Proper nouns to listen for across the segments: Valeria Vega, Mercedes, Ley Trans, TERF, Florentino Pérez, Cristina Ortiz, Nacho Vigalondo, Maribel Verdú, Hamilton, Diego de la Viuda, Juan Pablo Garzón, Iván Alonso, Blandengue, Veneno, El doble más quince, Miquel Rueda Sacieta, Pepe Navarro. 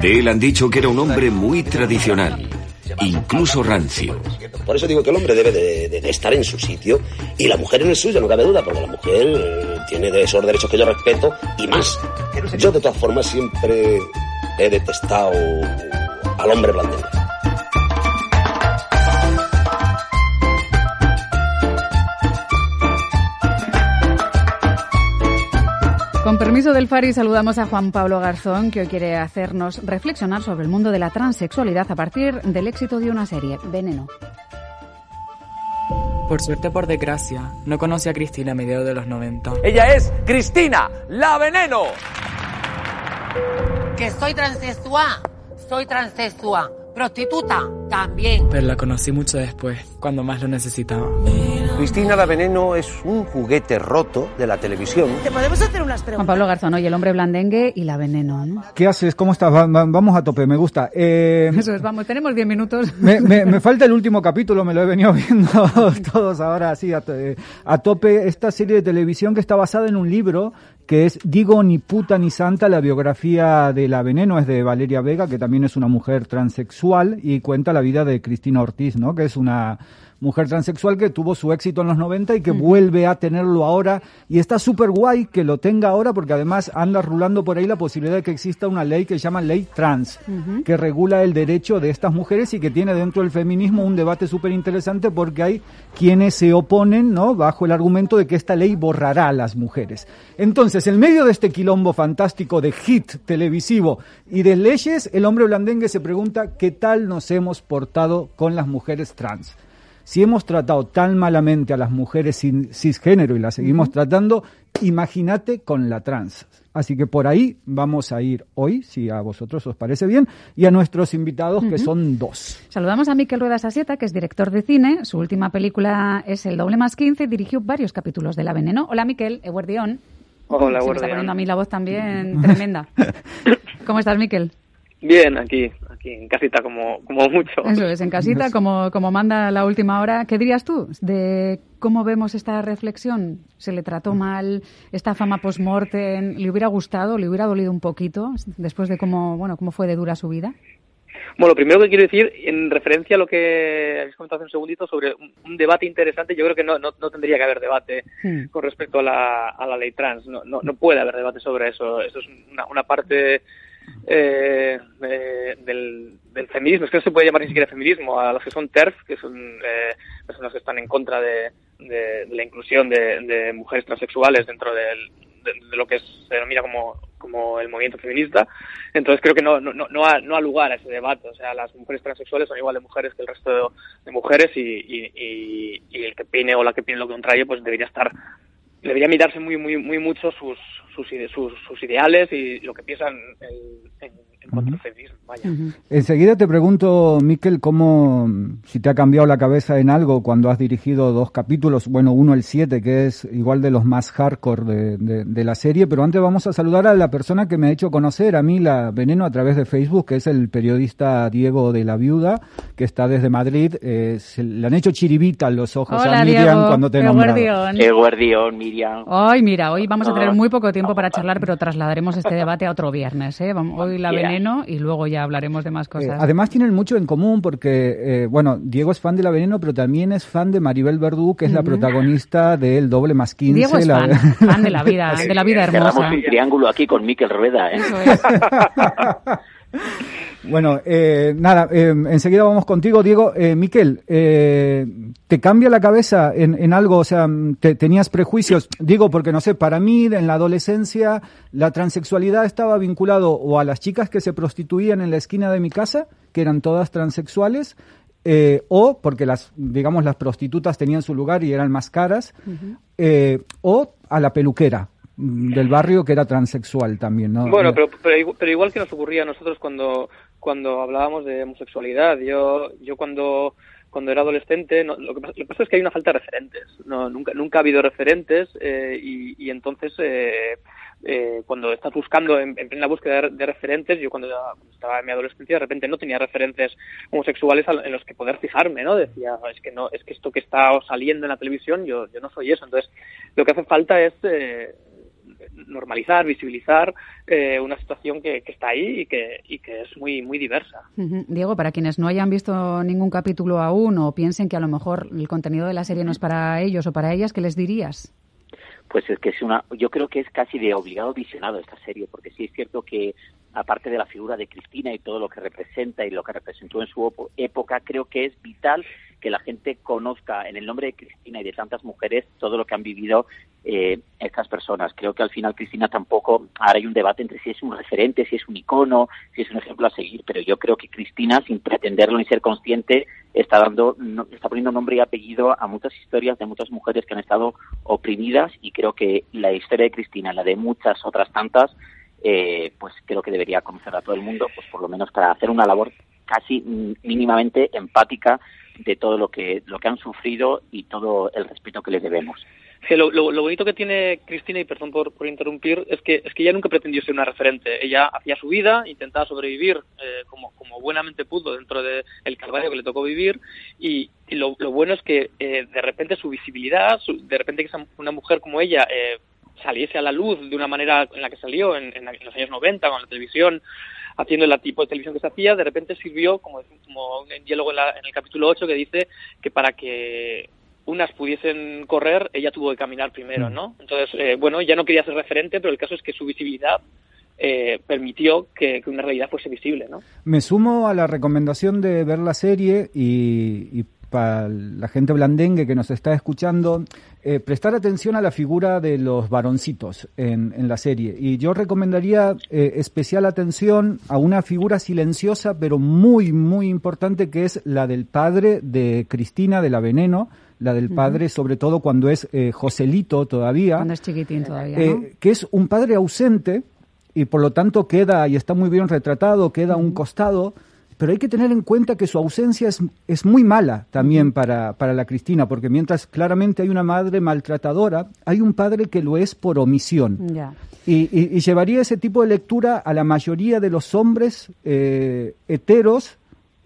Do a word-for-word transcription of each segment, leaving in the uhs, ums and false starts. De él han dicho que era un hombre muy tradicional, incluso rancio. Por eso digo que el hombre debe de, de, de estar en su sitio y la mujer en el suyo, no cabe duda, porque la mujer eh, tiene de esos derechos que yo respeto y más. Yo de todas formas siempre he detestado al hombre Blandengue. Con permiso del Fari, saludamos a Juan Pablo Garzón, que hoy quiere hacernos reflexionar sobre el mundo de la transexualidad a partir del éxito de una serie, Veneno. Por suerte, por desgracia, no conocí a Cristina a mediados de los noventa. Ella es Cristina, la Veneno. Que soy transexual, soy transexual, prostituta también. Pero la conocí mucho después, cuando más lo necesitaba. Cristina la Veneno es un juguete roto de la televisión. Te podemos hacer unas preguntas. Juan Pablo Garzón, oye, el hombre Blandengue y la Veneno, ¿no? ¿Qué haces? ¿Cómo estás? Vamos a tope, me gusta. Eh, Eso es, vamos, tenemos diez minutos. Me, me, me falta el último capítulo, me lo he venido viendo todos ahora así a, a tope. Esta serie de televisión que está basada en un libro que es Digo ni puta ni santa, la biografía de la Veneno, es de Valeria Vega, que también es una mujer transexual y cuenta la vida de Cristina Ortiz, ¿no? Que es una mujer transexual que tuvo su éxito en los noventa y que mm. vuelve a tenerlo ahora, y está súper guay que lo tenga ahora porque además anda rulando por ahí la posibilidad de que exista una ley que se llama Ley Trans, mm-hmm. que regula el derecho de estas mujeres y que tiene dentro del feminismo un debate súper interesante porque hay quienes se oponen, ¿no?, bajo el argumento de que esta ley borrará a las mujeres. Entonces, en medio de este quilombo fantástico de hit televisivo y de leyes, el hombre Blandengue se pregunta qué tal nos hemos portado con las mujeres trans. Si hemos tratado tan malamente a las mujeres cisgénero y las seguimos uh-huh. tratando, imagínate con la trans. Así que por ahí vamos a ir hoy, si a vosotros os parece bien, y a nuestros invitados, uh-huh. que son dos. Saludamos a Miquel Rueda Sacieta, que es director de cine. Su última película es El doble más quince y dirigió varios capítulos de La Veneno. Hola, Miquel, eguerdión. Hola, eguerdión. Se me está poniendo a mí la voz también tremenda. ¿Cómo estás, Miquel? Bien, aquí, aquí en casita como, como mucho. Eso es, en casita como, como manda la última hora. ¿Qué dirías tú de cómo vemos esta reflexión? ¿Se le trató mal? ¿Esta fama post-mortem? ¿Le hubiera gustado? ¿Le hubiera dolido un poquito después de cómo, bueno, cómo fue de dura su vida? Bueno, lo primero que quiero decir, en referencia a lo que habéis comentado hace un segundito sobre un, un debate interesante, yo creo que no, no, no tendría que haber debate sí. con respecto a la, a la ley trans. No, no, no puede haber debate sobre eso. Eso es una, una parte... Eh, eh, del, del feminismo, es que no se puede llamar ni siquiera feminismo a los que son TERF, que son eh, personas que están en contra de, de, de la inclusión de, de mujeres transexuales dentro del, de, de lo que se denomina como, como el movimiento feminista. Entonces creo que no no no ha, no ha lugar a ese debate. O sea, las mujeres transexuales son igual de mujeres que el resto de mujeres y, y, y, y el que opine o la que opine lo contrario pues debería estar debería mirarse muy muy muy mucho sus sus sus, sus ideales y lo que piensan en, en, en cuanto al feminismo. Vaya. Uh-huh. Enseguida te pregunto, Miquel, cómo, si te ha cambiado la cabeza en algo cuando has dirigido dos capítulos, bueno, uno el siete, que es igual de los más hardcore de, de, de la serie, pero antes vamos a saludar a la persona que me ha hecho conocer a mí la Veneno a través de Facebook, que es el periodista Diego de la Viuda, que está desde Madrid. Eh, se, le han hecho chiribita los ojos Hola, a Miriam Diego, cuando te nombraba. ¡Qué guardión, Miriam! Hoy, mira, hoy vamos a tener muy poco tiempo para charlar, pero trasladaremos este debate a otro viernes, ¿eh? Hoy la Veneno y luego ya hablaremos de más cosas. Eh, además tienen mucho en común porque, eh, bueno, Diego es fan de la Veneno, pero también es fan de Maribel Verdú, que es la protagonista de El doble más quince. Diego es la... fan, fan de la vida, de la vida hermosa. Cerramos un triángulo aquí con Miquel Rueda, ¿eh? Eso es. Bueno, eh, nada, eh, enseguida vamos contigo, Diego. Eh, Miquel, eh, ¿te cambia la cabeza en, en algo? O sea, te, ¿tenías prejuicios? Digo, porque no sé, para mí en la adolescencia la transexualidad estaba vinculado o a las chicas que se prostituían en la esquina de mi casa, que eran todas transexuales, eh, o porque las, digamos, las prostitutas tenían su lugar y eran más caras, uh-huh. eh, o a la peluquera del barrio que era transexual también, ¿no? Bueno, pero, pero, pero igual que nos ocurría a nosotros cuando cuando hablábamos de homosexualidad, yo yo cuando cuando era adolescente, no, lo, que pasa, lo que pasa es que hay una falta de referentes, no, nunca nunca ha habido referentes eh, y, y entonces eh, eh, cuando estás buscando en, en plena búsqueda de, de referentes, yo cuando estaba en mi adolescencia de repente no tenía referentes homosexuales en los que poder fijarme, ¿no? Decía, es que no, es que esto que está saliendo en la televisión, yo yo no soy eso, entonces lo que hace falta es eh, normalizar, visibilizar eh, una situación que, que está ahí y que, y que es muy, muy diversa. Diego, para quienes no hayan visto ningún capítulo aún o piensen que a lo mejor el contenido de la serie no es para ellos o para ellas, ¿qué les dirías? Pues es que es una, yo creo que es casi de obligado visionado esta serie, porque sí es cierto que aparte de la figura de Cristina y todo lo que representa y lo que representó en su época, creo que es vital que la gente conozca en el nombre de Cristina y de tantas mujeres todo lo que han vivido eh, estas personas. Creo que al final Cristina tampoco, ahora hay un debate entre si es un referente, si es un icono, si es un ejemplo a seguir, pero yo creo que Cristina, sin pretenderlo ni ser consciente, está dando, no, está poniendo nombre y apellido a muchas historias de muchas mujeres que han estado oprimidas, y creo que la historia de Cristina, la de muchas otras tantas, Eh, pues creo que debería conocer a todo el mundo, pues por lo menos para hacer una labor casi mínimamente empática de todo lo que lo que han sufrido y todo el respeto que les debemos. Sí, lo, lo, lo bonito que tiene Cristina, y perdón por, por interrumpir, es que es que ella nunca pretendió ser una referente. Ella hacía su vida, intentaba sobrevivir eh, como, como buenamente pudo dentro del calvario que le tocó vivir, y, y lo, lo bueno es que eh, de repente su visibilidad, su, de repente que una mujer como ella eh, saliese a la luz de una manera en la que salió en, en los años noventa con la televisión, haciendo el tipo de televisión que se hacía, de repente sirvió, como, como un diálogo en, la, en el capítulo ocho que dice que para que unas pudiesen correr, ella tuvo que caminar primero, ¿no? Entonces, eh, bueno, ya no quería ser referente, pero el caso es que su visibilidad Eh, permitió que, que una realidad fuese visible, ¿no? Me sumo a la recomendación de ver la serie y, y para la gente blandengue que nos está escuchando, eh, prestar atención a la figura de los varoncitos en, en la serie. Y yo recomendaría eh, especial atención a una figura silenciosa pero muy, muy importante, que es la del padre de Cristina, de la Veneno, la del padre, uh-huh. sobre todo cuando es eh, Joselito todavía. Cuando es chiquitín todavía, eh, ¿no? Que es un padre ausente, y por lo tanto queda, y está muy bien retratado, queda a un costado, pero hay que tener en cuenta que su ausencia es, es muy mala también para, para la Cristina, porque mientras claramente hay una madre maltratadora, hay un padre que lo es por omisión. Yeah. Y, y, y llevaría ese tipo de lectura a la mayoría de los hombres eh, heteros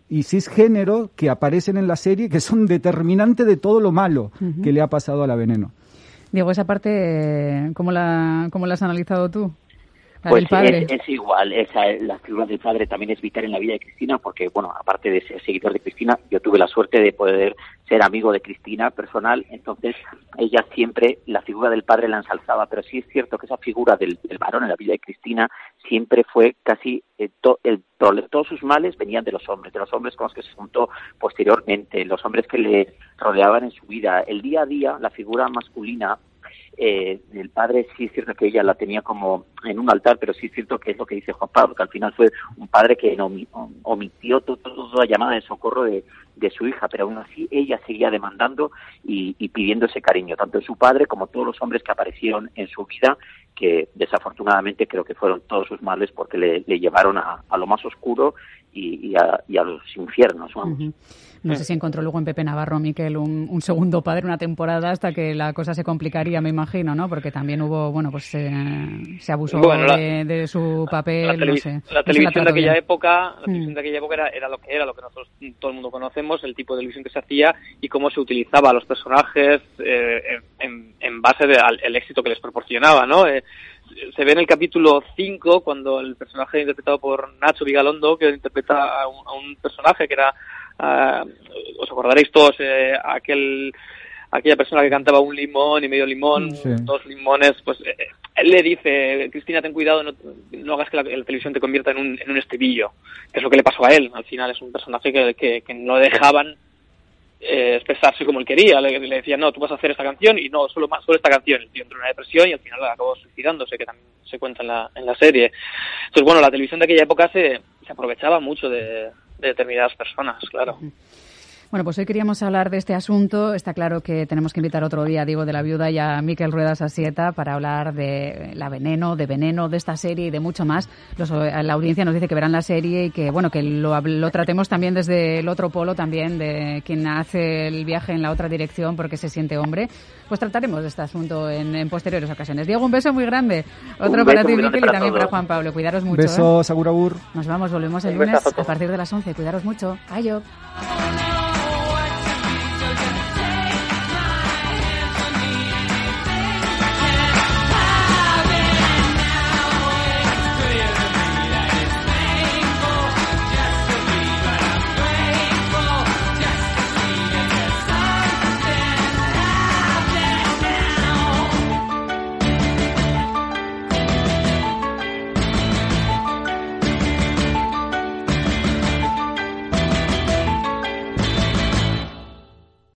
y cisgénero que aparecen en la serie, que son determinantes de todo lo malo uh-huh. que le ha pasado a la Veneno. Diego, esa parte, ¿cómo la, cómo la has analizado tú? Pues es, es igual, esa, la figura del padre también es vital en la vida de Cristina, porque, bueno, aparte de ser seguidor de Cristina, yo tuve la suerte de poder ser amigo de Cristina personal, entonces ella siempre, la figura del padre la ensalzaba, pero sí es cierto que esa figura del, del varón en la vida de Cristina siempre fue casi, eh, to, el, to, todos sus males venían de los hombres, de los hombres con los que se juntó posteriormente, los hombres que le rodeaban en su vida. El día a día, la figura masculina, Eh, el padre sí es cierto que ella la tenía como en un altar, pero sí es cierto que es lo que dice Juan Pablo, que al final fue un padre que omitió toda llamada de socorro de, de su hija, pero aún así ella seguía demandando y, y pidiendo ese cariño, tanto de su padre como todos los hombres que aparecieron en su vida, que desafortunadamente creo que fueron todos sus males, porque le, le llevaron a, a lo más oscuro y, y, a, y a los infiernos, vamos. Uh-huh. No sé si encontró luego en Pepe Navarro, Miquel, un, un segundo padre, una temporada, hasta que la cosa se complicaría, me imagino, ¿no? Porque también hubo, bueno, pues eh, se abusó bueno, la, de, de su papel, la, la televis- no sé. La televisión de aquella época, la televisión de aquella época era, era lo que era, lo que nosotros todo el mundo conocemos, el tipo de televisión que se hacía y cómo se utilizaba a los personajes eh, en, en base de, al el éxito que les proporcionaba, ¿no? Eh, se ve en el capítulo cinco cuando el personaje interpretado por Nacho Vigalondo, que interpreta a un, a un personaje que era, uh, os acordaréis todos, eh, aquel aquella persona que cantaba un limón y medio limón, sí. dos limones, pues eh, él le dice, Cristina, ten cuidado, no, no hagas que la, la televisión te convierta en un, en un estribillo, que es lo que le pasó a él. Al final es un personaje que, que, que no dejaban Eh, expresarse como él quería, le, le decía no, tú vas a hacer esta canción y no, solo más solo esta canción. El tío entró en una depresión y al final acabó suicidándose, que también se cuenta en la, en la serie. Entonces, bueno, la televisión de aquella época se, se aprovechaba mucho de, de determinadas personas, claro. Bueno, pues hoy queríamos hablar de este asunto. Está claro que tenemos que invitar otro día a Diego de la Viuda y a Miquel Rueda Sacieta para hablar de la Veneno, de Veneno, de esta serie y de mucho más. Los, la audiencia nos dice que verán la serie y que, bueno, que lo, lo tratemos también desde el otro polo también, de quien hace el viaje en la otra dirección porque se siente hombre. Pues trataremos de este asunto en, en posteriores ocasiones. Diego, un beso muy grande. Otro para ti, Miquel, y también todos. Para Juan Pablo. Cuidaros mucho. Besos, ¿eh? Agur, agur. Nos vamos, volvemos el lunes a partir de las once. Cuidaros mucho. Ayo.